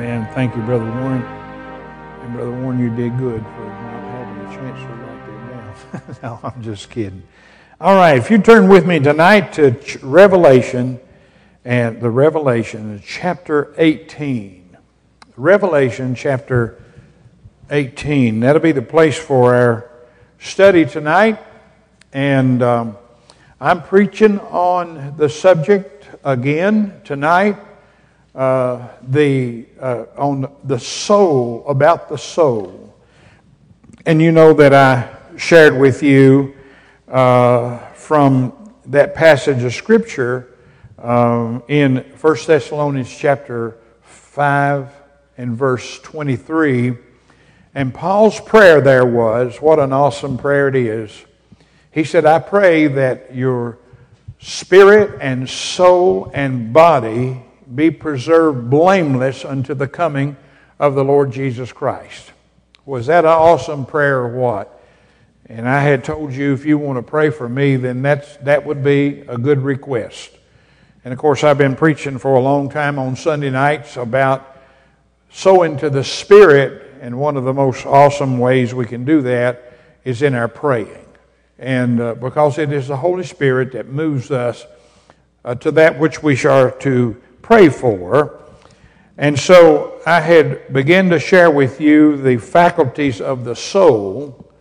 Amen. Thank you, Brother Warren. And Brother Warren, you did good for not having a chance to write that down. No, I'm just kidding. All right, if you turn with me tonight to Revelation, and the Revelation, chapter 18. Revelation, chapter 18. That'll be the place for our study tonight. And I'm preaching on the subject again tonight, on the soul, about the soul. And you know that I shared with you from that passage of Scripture in 1 Thessalonians chapter 5 and verse 23. And Paul's prayer there was, what an awesome prayer it is. He said, I pray that your spirit and soul and body be preserved blameless unto the coming of the Lord Jesus Christ. Was that an awesome prayer or what? And I had told you, if you want to pray for me, then that would be a good request. And of course, I've been preaching for a long time on Sunday nights about sowing to the Spirit, and one of the most awesome ways we can do that is in our praying. And because it is the Holy Spirit that moves us to that which we are to pray for. And so I had begun to share with you the faculties of the soul.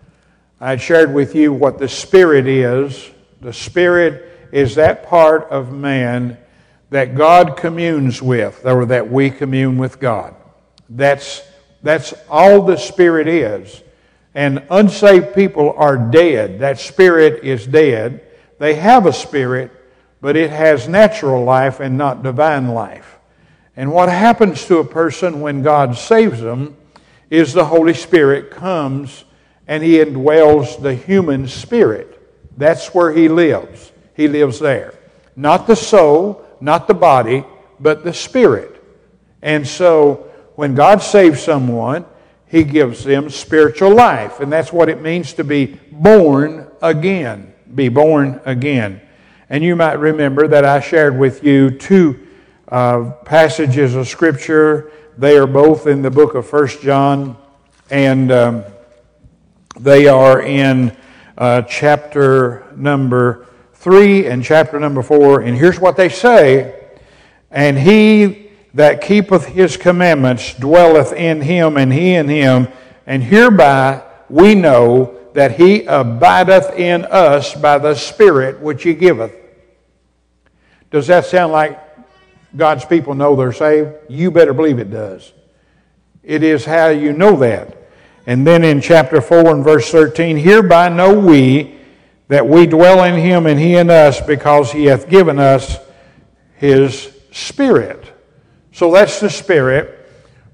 I had shared with you what the Spirit is. The Spirit is that part of man that God communes with, or that we commune with God. That's all the Spirit is. And unsaved people are dead. That spirit is dead. They have a spirit, but it has natural life and not divine life. And what happens to a person when God saves them is the Holy Spirit comes and He indwells the human spirit. That's where He lives. He lives there. Not the soul, not the body, but the spirit. And so when God saves someone, He gives them spiritual life, and that's what it means to be born again. Be born again. And you might remember that I shared with you two passages of Scripture. They are both in the book of 1 John, and they are in chapter number 3 and chapter number 4. And here's what they say, and He that keepeth His commandments dwelleth in Him, and He in Him. And hereby we know that He abideth in us by the Spirit which He giveth. Does that sound like God's people know they're saved? You better believe it does. It is how you know that. And then in chapter 4 and verse 13, hereby know we that we dwell in Him and He in us, because He hath given us His Spirit. So that's the spirit,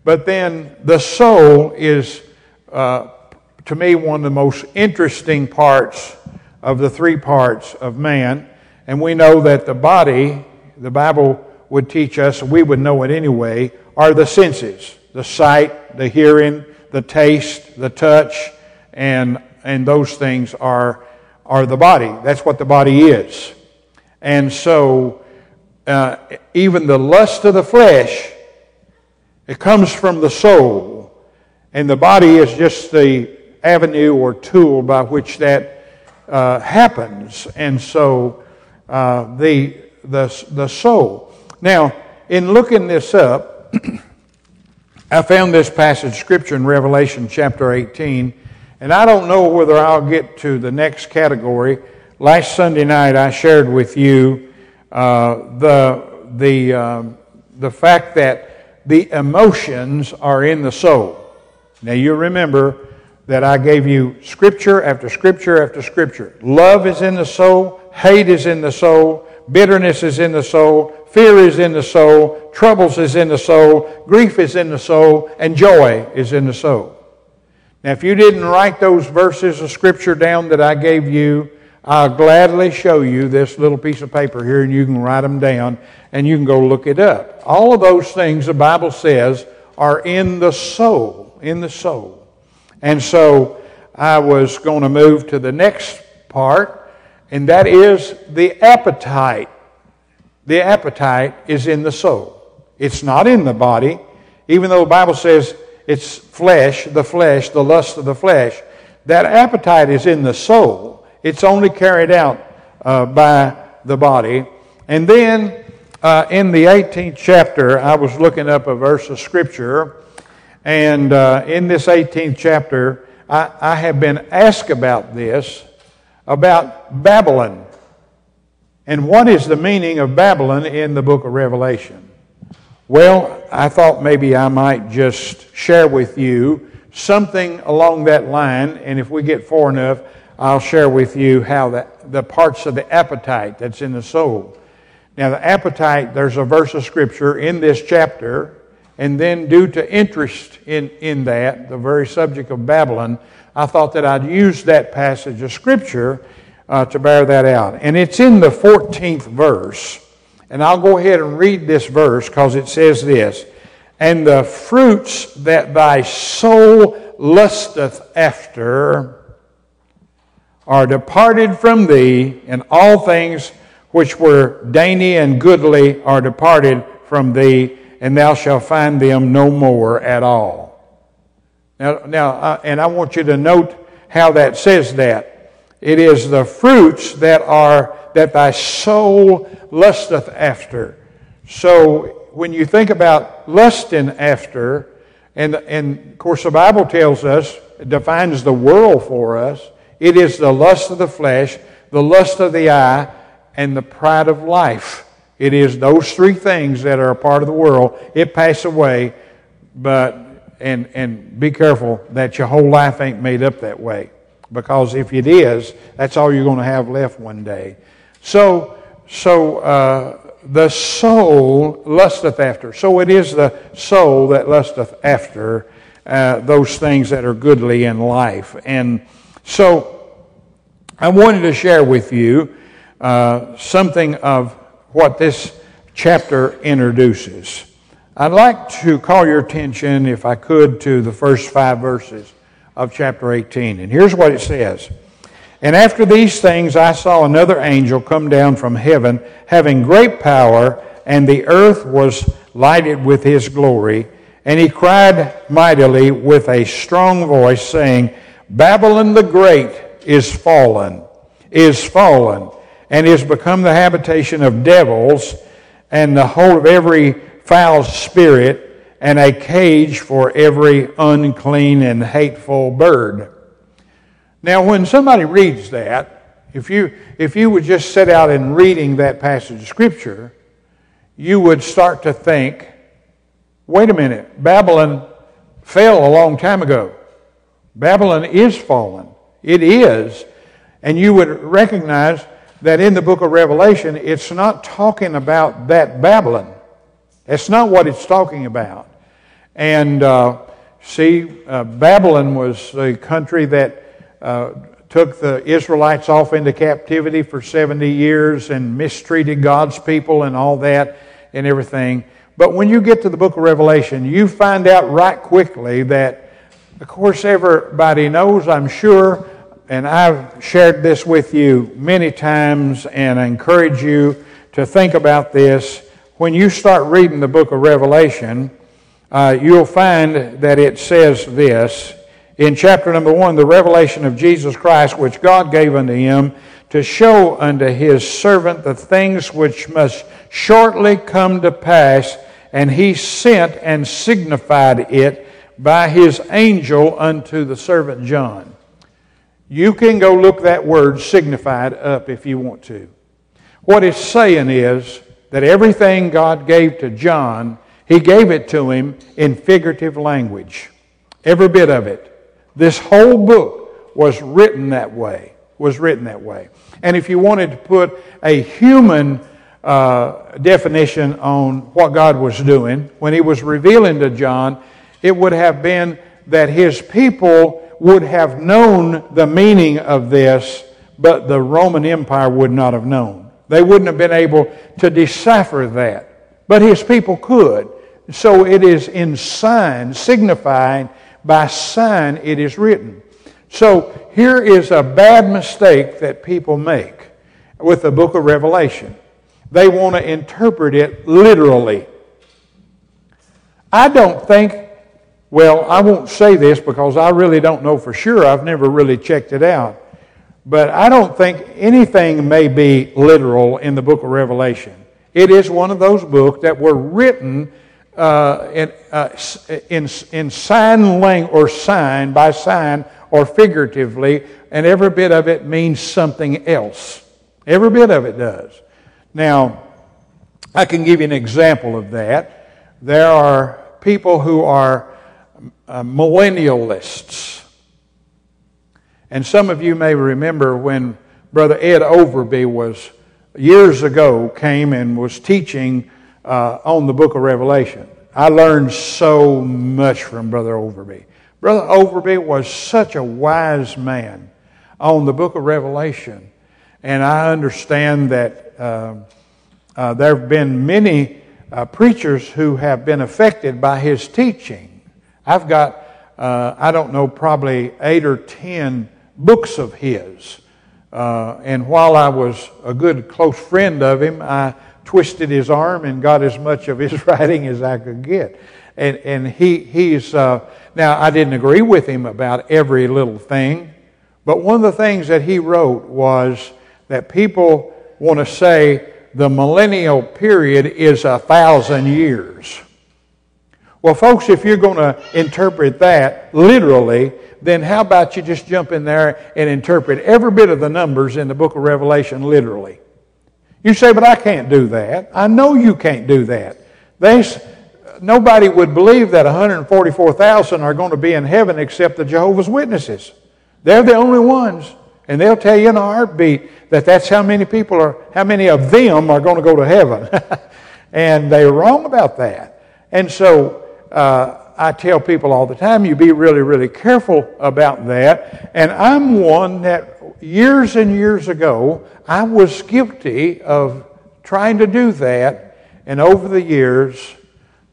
but then the soul is, to me, one of the most interesting parts of the three parts of man. And we know that the body, the Bible would teach us, we would know it anyway, are the senses, the sight, the hearing, the taste, the touch, and those things are the body. That's what the body is. And so even the lust of the flesh, it comes from the soul, and the body is just the avenue or tool by which that happens. And so the soul. Now, in looking this up, I found this passage of Scripture in Revelation chapter 18, and I don't know whether I'll get to the next category. Last Sunday night I shared with you the fact that the emotions are in the soul. Now you remember that I gave you Scripture after Scripture after Scripture. Love is in the soul. Hate is in the soul. Bitterness is in the soul. Fear is in the soul. Troubles is in the soul. Grief is in the soul. And joy is in the soul. Now if you didn't write those verses of Scripture down that I gave you, I'll gladly show you this little piece of paper here, and you can write them down, and you can go look it up. All of those things, the Bible says, are in the soul, in the soul. And so I was going to move to the next part, and that is the appetite. The appetite is in the soul. It's not in the body. even though the Bible says it's flesh, the lust of the flesh, that appetite is in the soul. It's only carried out by the body. And then in the 18th chapter, I was looking up a verse of Scripture, and in this 18th chapter, I have been asked about this, about Babylon. And what is the meaning of Babylon in the book of Revelation? Well, I thought maybe I might just share with you something along that line, and if we get far enough, I'll share with you how the parts of the appetite that's in the soul. Now, the appetite, there's a verse of Scripture in this chapter, and then due to interest in that, the very subject of Babylon, I thought that I'd use that passage of Scripture to bear that out. And it's in the 14th verse. And I'll go ahead and read this verse because it says this, "And the fruits that thy soul lusteth after are departed from thee, and all things which were dainty and goodly are departed from thee, and thou shalt find them no more at all." Now, and I want you to note how that says that. It is the fruits that thy soul lusteth after. So when you think about lusting after, and of course the Bible tells us, it defines the world for us, it is the lust of the flesh, the lust of the eye, and the pride of life. It is those three things that are a part of the world. It pass away, but be careful that your whole life ain't made up that way. Because if it is, that's all you're going to have left one day. So the soul lusteth after. So it is the soul that lusteth after those things that are goodly in life. And so I wanted to share with you something of what this chapter introduces. I'd like to call your attention, if I could, to the first 5 verses of chapter 18. And here's what it says. "And after these things I saw another angel come down from heaven, having great power, and the earth was lighted with his glory. And he cried mightily with a strong voice, saying, Babylon the Great is fallen, and is become the habitation of devils, and the hold of every foul spirit, and a cage for every unclean and hateful bird." Now, when somebody reads that, if you would just sit out and reading that passage of Scripture, you would start to think, wait a minute, Babylon fell a long time ago. Babylon is fallen. It is. And you would recognize that in the book of Revelation, it's not talking about that Babylon. That's not what it's talking about. And Babylon was the country that took the Israelites off into captivity for 70 years and mistreated God's people and all that and everything. But when you get to the book of Revelation, you find out right quickly that, of course, everybody knows, I'm sure, and I've shared this with you many times, and I encourage you to think about this. When you start reading the book of Revelation, you'll find that it says this. In chapter number 1, the revelation of Jesus Christ, which God gave unto him, to show unto his servant the things which must shortly come to pass, and he sent and signified it by his angel unto the servant John. You can go look that word signified up if you want to. What it's saying is that everything God gave to John, he gave it to him in figurative language. Every bit of it. This whole book was written that way. And if you wanted to put a human definition on what God was doing when he was revealing to John, it would have been that his people would have known the meaning of this, but the Roman Empire would not have known. They wouldn't have been able to decipher that. But his people could. So it is in sign, signifying by sign it is written. So here is a bad mistake that people make with the book of Revelation. They want to interpret it literally. I don't think, well, I won't say this because I really don't know for sure. I've never really checked it out. But I don't think anything may be literal in the book of Revelation. It is one of those books that were written in sign language, or sign by sign, or figuratively, and every bit of it means something else. Every bit of it does. Now, I can give you an example of that. There are people who are millennialists. And some of you may remember when Brother Ed Overby was, years ago, came and was teaching on the book of Revelation. I learned so much from Brother Overby. Brother Overby was such a wise man on the book of Revelation. And I understand that there have been many preachers who have been affected by his teaching. I've got, I don't know, probably 8 or 10 books of his. And while I was a good close friend of him, I twisted his arm and got as much of his writing as I could get. And he's, now I didn't agree with him about every little thing, but one of the things that he wrote was that people want to say the millennial period is 1,000 years. Well, folks, if you're going to interpret that literally, then how about you just jump in there and interpret every bit of the numbers in the book of Revelation literally? You say, but I can't do that. I know you can't do that. Nobody would believe that 144,000 are going to be in heaven except the Jehovah's Witnesses. They're the only ones. And they'll tell you in a heartbeat that that's how many people are, how many of them are going to go to heaven. And they're wrong about that. And so, I tell people all the time, you be really, really careful about that. And I'm one that years and years ago, I was guilty of trying to do that. And over the years,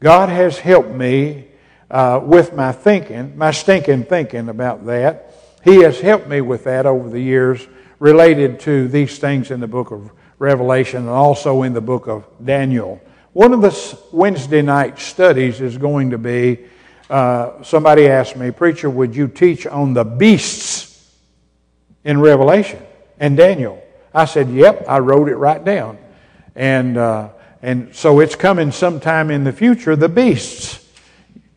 God has helped me with my thinking, my stinking thinking about that. He has helped me with that over the years related to these things in the book of Revelation and also in the book of Daniel. One of the Wednesday night studies is going to be, somebody asked me, Preacher, would you teach on the beasts in Revelation and Daniel? I said, yep, I wrote it right down. And so it's coming sometime in the future, the beasts.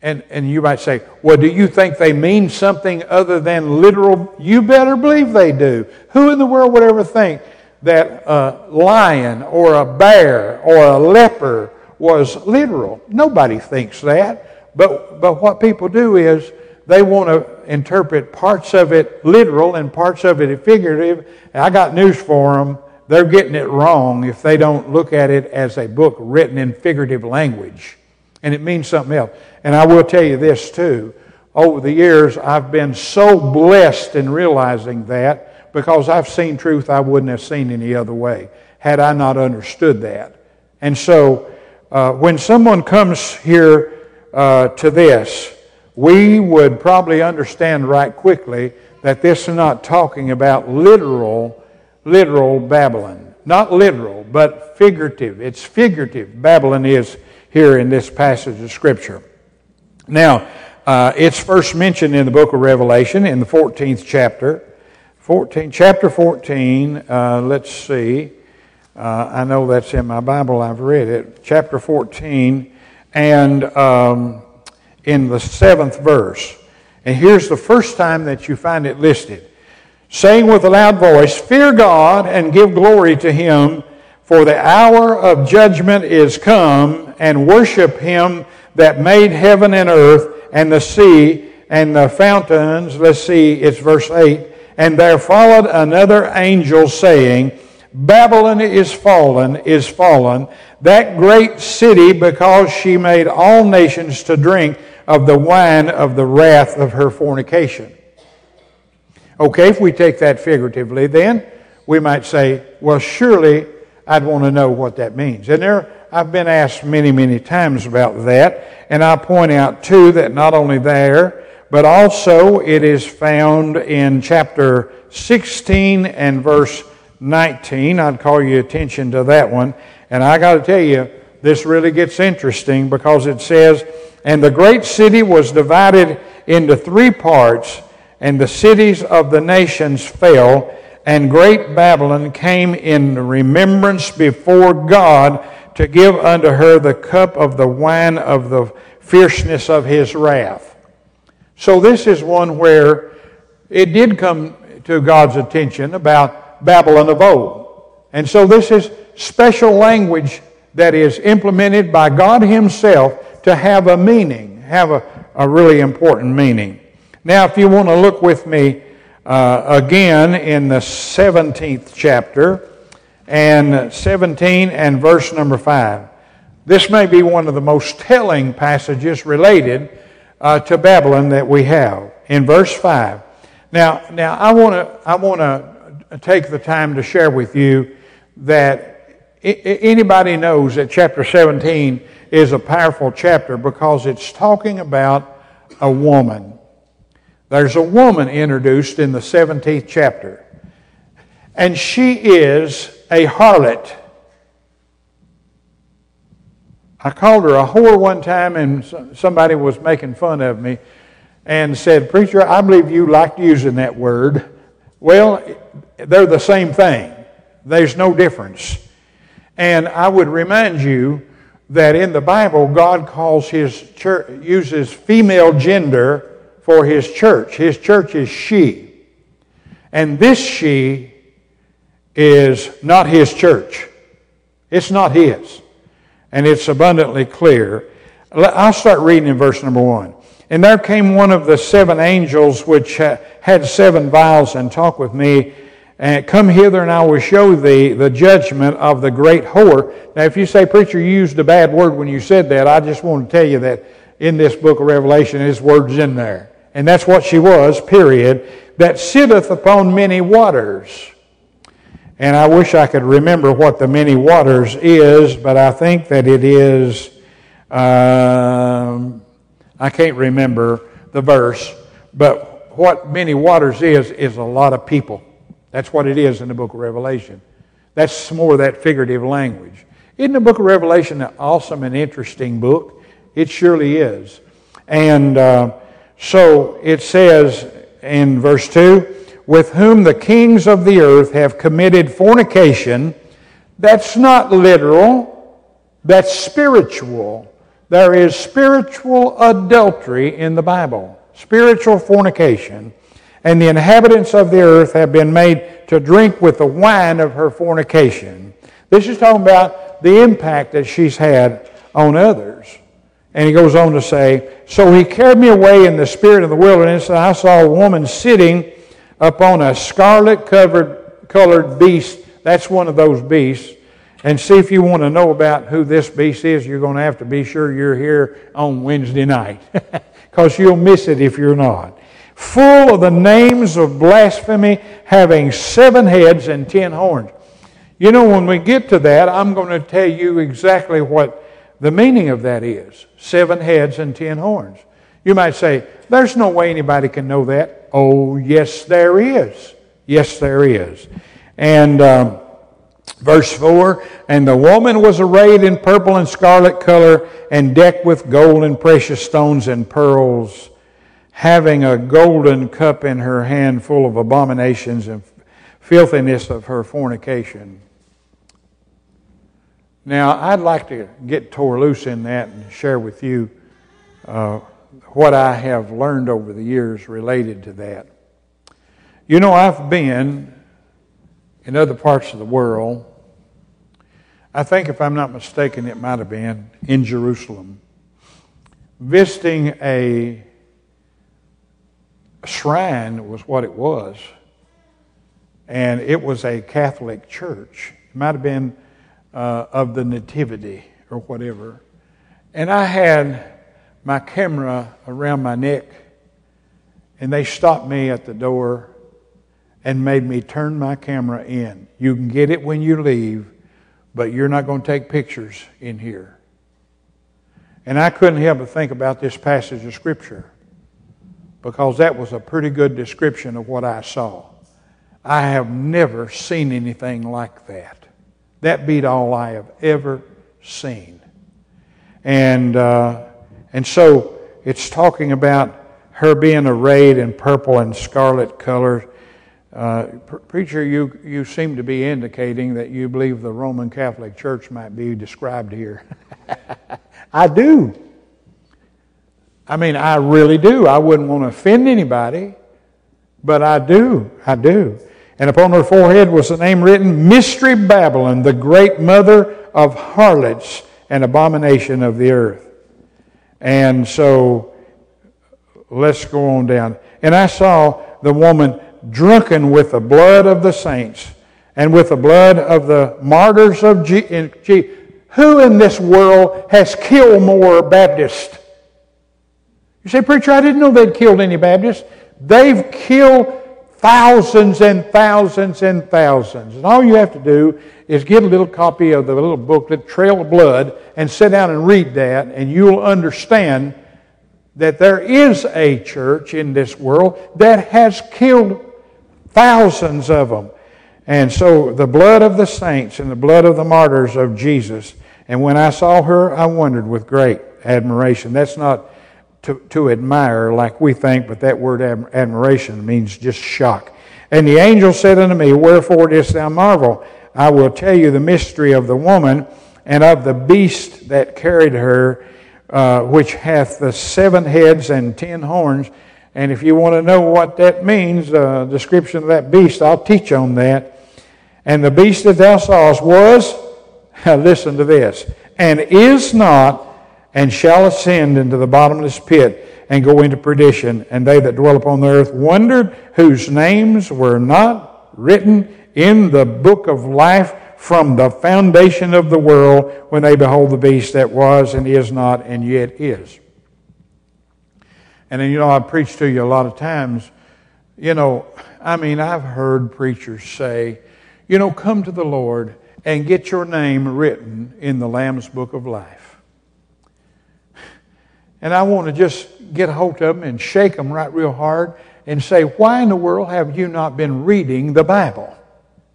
And you might say, well, do you think they mean something other than literal? You better believe they do. Who in the world would ever think that a lion or a bear or a leper was literal? Nobody thinks that. But what people do is they want to interpret parts of it literal and parts of it figurative. And I got news for them. They're getting it wrong if they don't look at it as a book written in figurative language. And it means something else. And I will tell you this too. Over the years, I've been so blessed in realizing that, because I've seen truth I wouldn't have seen any other way had I not understood that. And so when someone comes here to this, we would probably understand right quickly that this is not talking about literal Babylon. Not literal, but figurative. It's figurative. Babylon is here in this passage of Scripture. Now, it's first mentioned in the book of Revelation in the 14th chapter. Chapter 14, let's see. I know that's in my Bible. I've read it. Chapter 14 and in the 7th verse. And here's the first time that you find it listed. Saying with a loud voice, Fear God and give glory to Him, for the hour of judgment is come, and worship Him that made heaven and earth and the sea and the fountains. Let's see, it's verse 8. And there followed another angel saying, Babylon is fallen, that great city, because she made all nations to drink of the wine of the wrath of her fornication. Okay, if we take that figuratively, then we might say, well, surely I'd want to know what that means. And I've been asked many, many times about that, and I point out too that not only there, but also it is found in chapter 16 and verse 19. I'd call your attention to that one. And I got to tell you, this really gets interesting because it says, And the great city was divided into three parts, and the cities of the nations fell, and great Babylon came in remembrance before God to give unto her the cup of the wine of the fierceness of his wrath. So this is one where it did come to God's attention about Babylon of old. And so this is special language that is implemented by God himself to have a meaning, have a really important meaning. Now, if you want to look with me again in the 17th chapter, and 17 and verse number 5. This may be one of the most telling passages related to Babylon that we have. In verse 5. Now I want to take the time to share with you that anybody knows that chapter 17 is a powerful chapter because it's talking about a woman. There's a woman introduced in the 17th chapter, and she is a harlot. I called her a whore one time, and somebody was making fun of me and said, "Preacher, I believe you liked using that word." Well, they're the same thing. There's no difference. And I would remind you that in the Bible, God calls His church, uses female gender for His church. His church is she. And this she is not His church. It's not His. And it's abundantly clear. I'll start reading in verse number 1. "And there came one of the seven angels which had seven vials, and talked with me, and come hither, and I will show thee the judgment of the great whore." Now, if you say, "Preacher, you used a bad word when you said that," I just want to tell you that in this book of Revelation, His word's in there. And that's what she was, period. "That sitteth upon many waters." And I wish I could remember what the many waters is, but I think that it is, I can't remember the verse, but what many waters is a lot of people. That's what it is in the book of Revelation. That's more of that figurative language. Isn't the book of Revelation an awesome and interesting book? It surely is. And so it says in verse 2, "With whom the kings of the earth have committed fornication." That's not literal. That's spiritual. There is spiritual adultery in the Bible. Spiritual fornication. "And the inhabitants of the earth have been made to drink with the wine of her fornication." This is talking about the impact that she's had on others. And he goes on to say, "So he carried me away in the spirit of the wilderness, and I saw a woman sitting upon a scarlet-colored beast." That's one of those beasts. And see, if you want to know about who this beast is, you're going to have to be sure you're here on Wednesday night, because you'll miss it if you're not. "Full of the names of blasphemy, having seven heads and 10 horns. You know, when we get to that, I'm going to tell you exactly what the meaning of that is. 7 heads and 10 horns. You might say, "There's no way anybody can know that." Oh, yes, there is. Yes, there is. And verse 4, "And the woman was arrayed in purple and scarlet color, and decked with gold and precious stones and pearls, having a golden cup in her hand full of abominations and filthiness of her fornication." Now, I'd like to get tore loose in that and share with you what I have learned over the years related to that. You know, I've been in other parts of the world. I think, if I'm not mistaken, it might have been in Jerusalem, visiting a shrine was what it was, and it was a Catholic church. It might have been of the Nativity or whatever. And I had my camera around my neck, and they stopped me at the door and made me turn my camera in. "You can get it when you leave, but you're not going to take pictures in here." And I couldn't help but think about this passage of Scripture, because that was a pretty good description of what I saw. I have never seen anything like that. That beat all I have ever seen. And And so it's talking about her being arrayed in purple and scarlet colors. Preacher, you seem to be indicating that you believe the Roman Catholic Church might be described here. I do. I mean, I really do. I wouldn't want to offend anybody, but I do. I do. And upon her forehead was the name written, Mystery Babylon, the great mother of harlots and abomination of the earth. And so, let's go on down. And I saw the woman drunken with the blood of the saints and with the blood of the martyrs of Jesus. Who in this world has killed more Baptists? You say, preacher, I didn't know they'd killed any Baptists. They've killed thousands and thousands and thousands. And all you have to do is get a little copy of the little booklet, Trail of Blood, and sit down and read that, and you'll understand that there is a church in this world that has killed thousands of them. And so the blood of the saints and the blood of the martyrs of Jesus. And when I saw her, I wondered with great admiration. That's not to admire like we think, but that word admiration means just shock. And the angel said unto me, Wherefore didst thou marvel? I will tell you the mystery of the woman and of the beast that carried her, which hath the 7 heads and 10 horns. And if you want to know what that means, description of that beast, I'll teach on that. And the beast that thou sawest was, listen to this, and is not, and shall ascend into the bottomless pit and go into perdition. And they that dwell upon the earth wondered, whose names were not written in the book of life from the foundation of the world, when they behold the beast that was and is not and yet is. And then, you know, I preach to you a lot of times, you know, I mean, I've heard preachers say, you know, come to the Lord and get your name written in the Lamb's Book of Life. And I want to just get a hold of them and shake them right real hard and say, why in the world have you not been reading the Bible?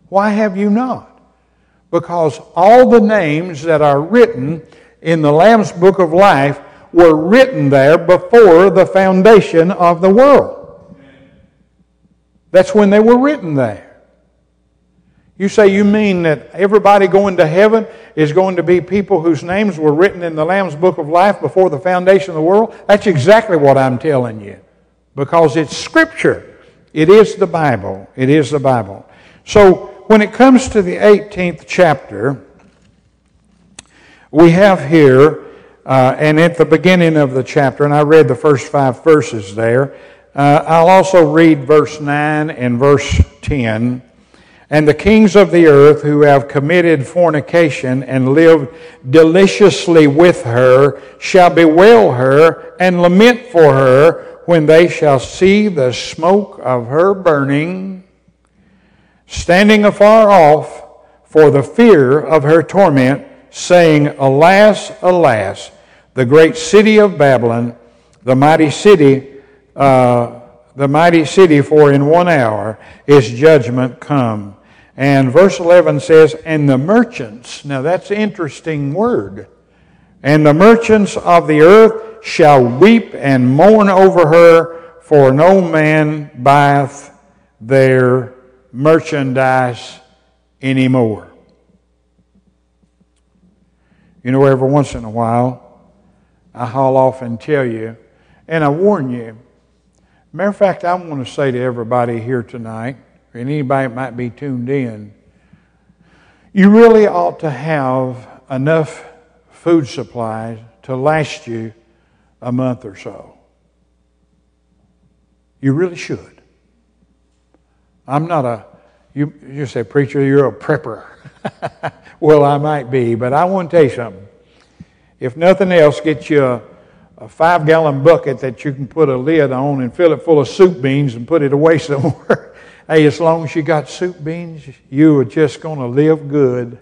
Why have you not? Because all the names that are written in the Lamb's Book of Life were written there before the foundation of the world. That's when they were written there. You say, you mean that everybody going to heaven is going to be people whose names were written in the Lamb's Book of Life before the foundation of the world? That's exactly what I'm telling you. Because it's Scripture. It is the Bible. It is the Bible. So, when it comes to the 18th chapter, we have here, and at the beginning of the chapter, and I read the first 5 verses there, I'll also read verse 9 and verse 10. And the kings of the earth who have committed fornication and lived deliciously with her shall bewail her and lament for her when they shall see the smoke of her burning, standing afar off for the fear of her torment, saying, Alas, alas, the great city of Babylon, the mighty city, for in 1 hour is judgment come. And verse 11 says, And the merchants, now that's an interesting word, and the merchants of the earth shall weep and mourn over her, for no man buyeth their merchandise anymore. You know, every once in a while, I haul off and tell you, and I warn you. Matter of fact, I want to say to everybody here tonight, and anybody that might be tuned in, you really ought to have enough food supplies to last you a month or so. You really should. I'm not a, you say, preacher, you're a prepper. Well, I might be, but I want to tell you something. If nothing else, get you a 5-gallon bucket that you can put a lid on and fill it full of soup beans and put it away somewhere. Hey, as long as you got soup beans, you are just going to live good.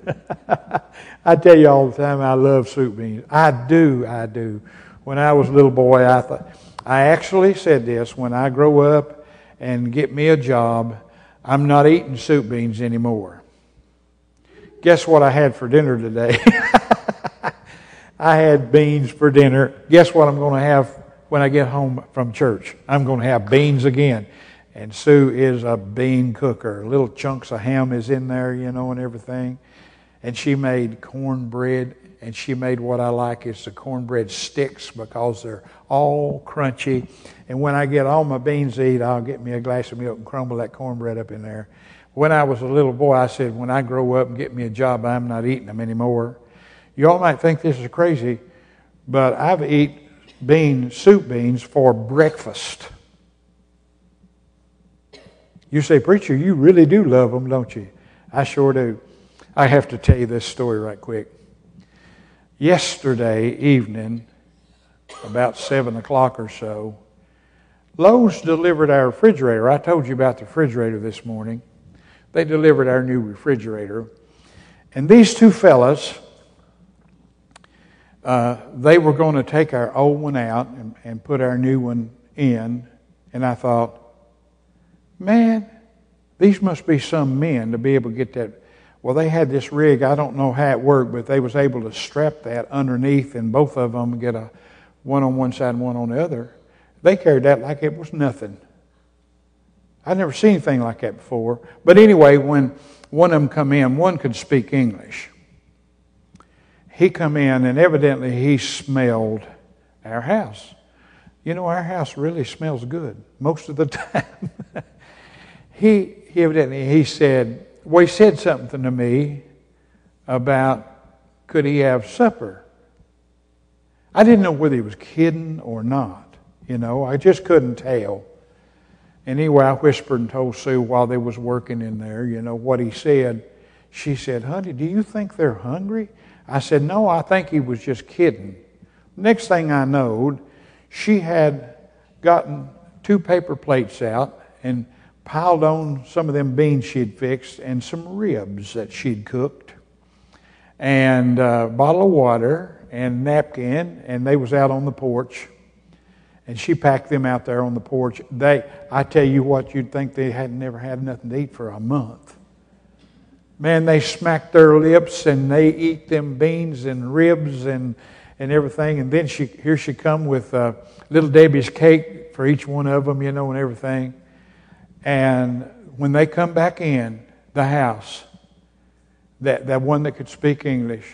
I tell you all the time, I love soup beans. I do. When I was a little boy, I actually said this, when I grow up and get me a job, I'm not eating soup beans anymore. Guess what I had for dinner today? I had beans for dinner. Guess what I'm going to have when I get home from church? I'm going to have beans again. And Sue is a bean cooker. Little chunks of ham is in there, you know, and everything. And she made cornbread, and she made what I like is the cornbread sticks because they're all crunchy. And when I get all my beans to eat, I'll get me a glass of milk and crumble that cornbread up in there. When I was a little boy, I said, when I grow up and get me a job, I'm not eating them anymore. You all might think this is crazy, but I've eaten soup beans for breakfast. You say, preacher, you really do love them, don't you? I sure do. I have to tell you this story right quick. Yesterday evening, about 7 o'clock or so, Lowe's delivered our refrigerator. I told you about the refrigerator this morning. They delivered our new refrigerator. And these two fellas, they were going to take our old one out and put our new one in. And I thought, man, these must be some men to be able to get that. Well, they had this rig. I don't know how it worked, but they was able to strap that underneath and both of them get a one on one side and one on the other. They carried that like it was nothing. I'd never seen anything like that before. But anyway, when one of them come in, one could speak English. He come in and evidently he smelled our house. You know, our house really smells good most of the time. He said, well, he said something to me about could he have supper. I didn't know whether he was kidding or not. You know, I just couldn't tell. And anyway, I whispered and told Sue while they was working in there, you know, what he said. She said, honey, do you think they're hungry? I said, no, I think he was just kidding. Next thing I knowed, she had gotten two paper plates out and piled on some of them beans she'd fixed and some ribs that she'd cooked and a bottle of water and napkin, and they was out on the porch. And she packed them out there on the porch. I tell you what, you'd think they had never had nothing to eat for a month. Man, they smacked their lips and they eat them beans and ribs and everything. And then here she come with Little Debbie's cake for each one of them, you know, and everything. And when they come back in the house, that one that could speak English,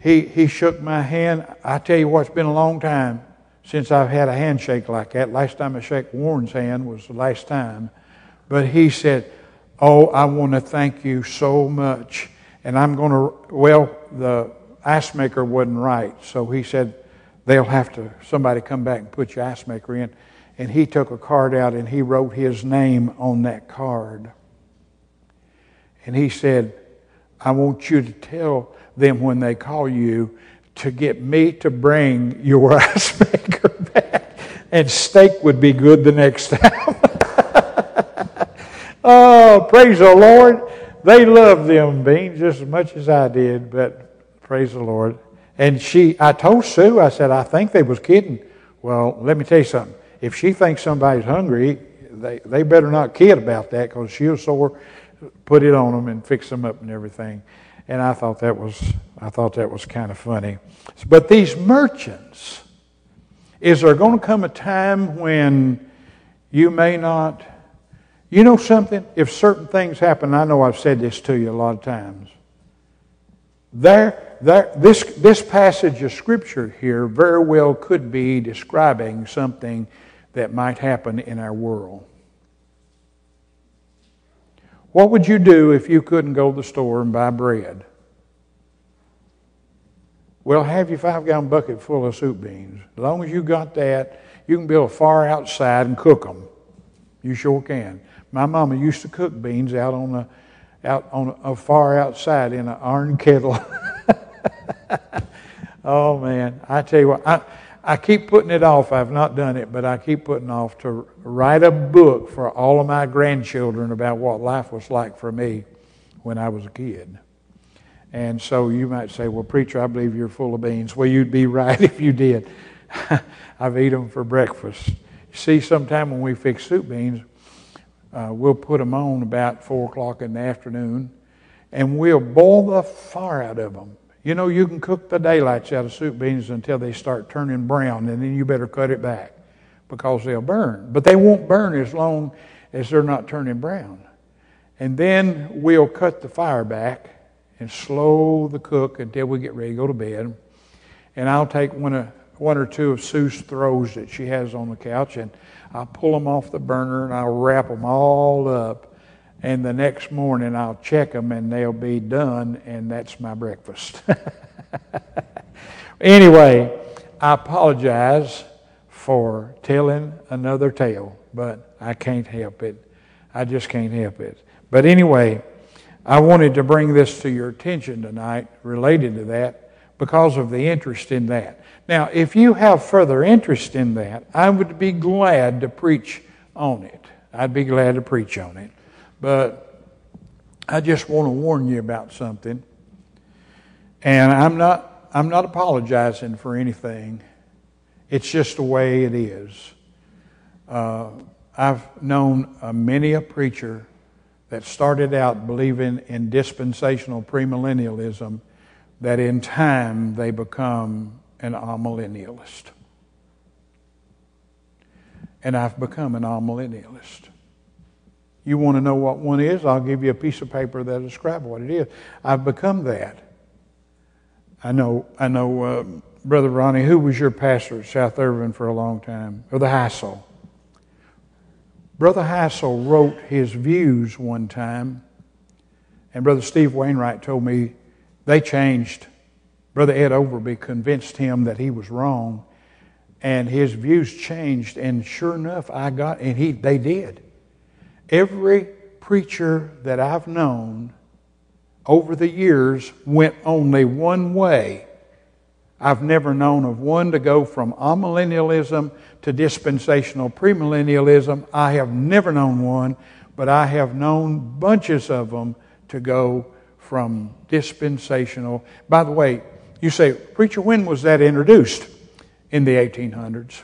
he shook my hand. I tell you what, it's been a long time since I've had a handshake like that. Last time I shook Warren's hand was the last time. But he said, oh, I want to thank you so much. And I'm going to, well, the ice maker wasn't right. So he said, somebody come back and put your ice maker in. And he took a card out and he wrote his name on that card. And he said, I want you to tell them when they call you to get me to bring your ice maker back, and steak would be good the next time. Oh, praise the Lord. They loved them beans just as much as I did, but praise the Lord. And I told Sue, I said, I think they was kidding. Well, let me tell you something. If she thinks somebody's hungry, they better not kid about that, because she'll put it on them and fix them up and everything. And I thought that was kind of funny. But these merchants, is there going to come a time when you may not? You know something? If certain things happen, I know I've said this to you a lot of times. This passage of Scripture here very well could be describing something that might happen in our world. What would you do if you couldn't go to the store and buy bread? Well, have your 5-gallon bucket full of soup beans. As long as you got that, you can build a fire outside and cook them. You sure can. My mama used to cook beans out on a far outside in an iron kettle. Oh man, I tell you what, I keep putting it off. I've not done it, but I keep putting off to write a book for all of my grandchildren about what life was like for me when I was a kid. And so you might say, well, preacher, I believe you're full of beans. Well, you'd be right if you did. I've eaten them for breakfast. See, sometime when we fix soup beans, we'll put them on about 4 o'clock in the afternoon, and we'll boil the fire out of them. You know, you can cook the daylights out of soup beans until they start turning brown, and then you better cut it back because they'll burn. But they won't burn as long as they're not turning brown. And then we'll cut the fire back and slow the cook until we get ready to go to bed. And I'll take one or two of Sue's throws that she has on the couch, and I'll pull them off the burner, and I'll wrap them all up. And the next morning, I'll check them, and they'll be done, and that's my breakfast. Anyway, I apologize for telling another tale, but I can't help it. I just can't help it. But anyway, I wanted to bring this to your attention tonight related to that because of the interest in that. Now, if you have further interest in that, I would be glad to preach on it. I'd be glad to preach on it. But I just want to warn you about something. And I'm not apologizing for anything. It's just the way it is. I've known many a preacher that started out believing in dispensational premillennialism that in time they become an amillennialist. And I've become an amillennialist. You want to know what one is? I'll give you a piece of paper that'll describe what it is. I've become that. I know. Brother Ronnie, who was your pastor at South Irvine for a long time? Brother Hysel. Brother Hysel wrote his views one time, and Brother Steve Wainwright told me they changed. Brother Ed Overby convinced him that he was wrong, and his views changed. And sure enough, they did. Every preacher that I've known over the years went only one way. I've never known of one to go from amillennialism to dispensational premillennialism. I have never known one, but I have known bunches of them to go from dispensational. By the way, you say, preacher, when was that introduced? In the 1800s.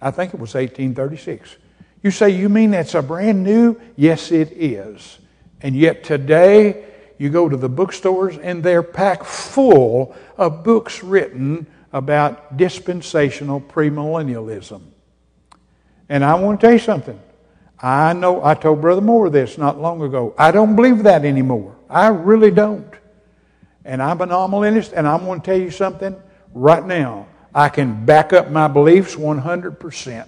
I think it was 1836. You say, you mean that's a brand new? Yes, it is. And yet today, you go to the bookstores and they're packed full of books written about dispensational premillennialism. And I want to tell you something. I know, I told Brother Moore this not long ago. I don't believe that anymore. I really don't. And I'm an amillennialist, and I'm going to tell you something right now. I can back up my beliefs 100%.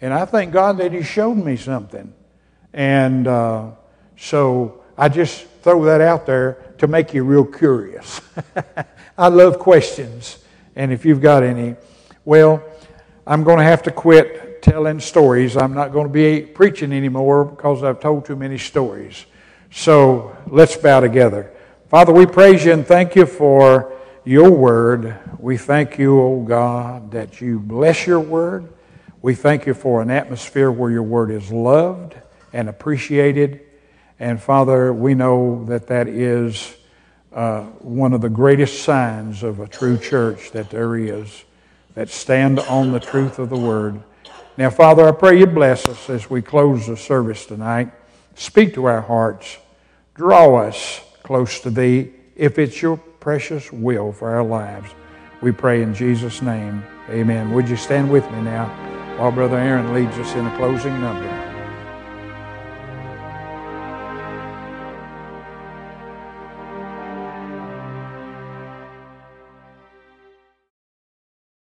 And I thank God that He showed me something. And so I just throw that out there to make you real curious. I love questions. And if you've got any, well, I'm going to have to quit telling stories. I'm not going to be preaching anymore because I've told too many stories. So let's bow together. Father, we praise You and thank You for Your word. We thank You, O God, that You bless Your word. We thank You for an atmosphere where Your word is loved and appreciated. And Father, we know that that is one of the greatest signs of a true church that there is, that stand on the truth of the word. Now, Father, I pray You bless us as we close the service tonight. Speak to our hearts. Draw us close to Thee if it's Your precious will for our lives. We pray in Jesus' name. Amen. Would you stand with me now while Brother Aaron leads us in a closing number?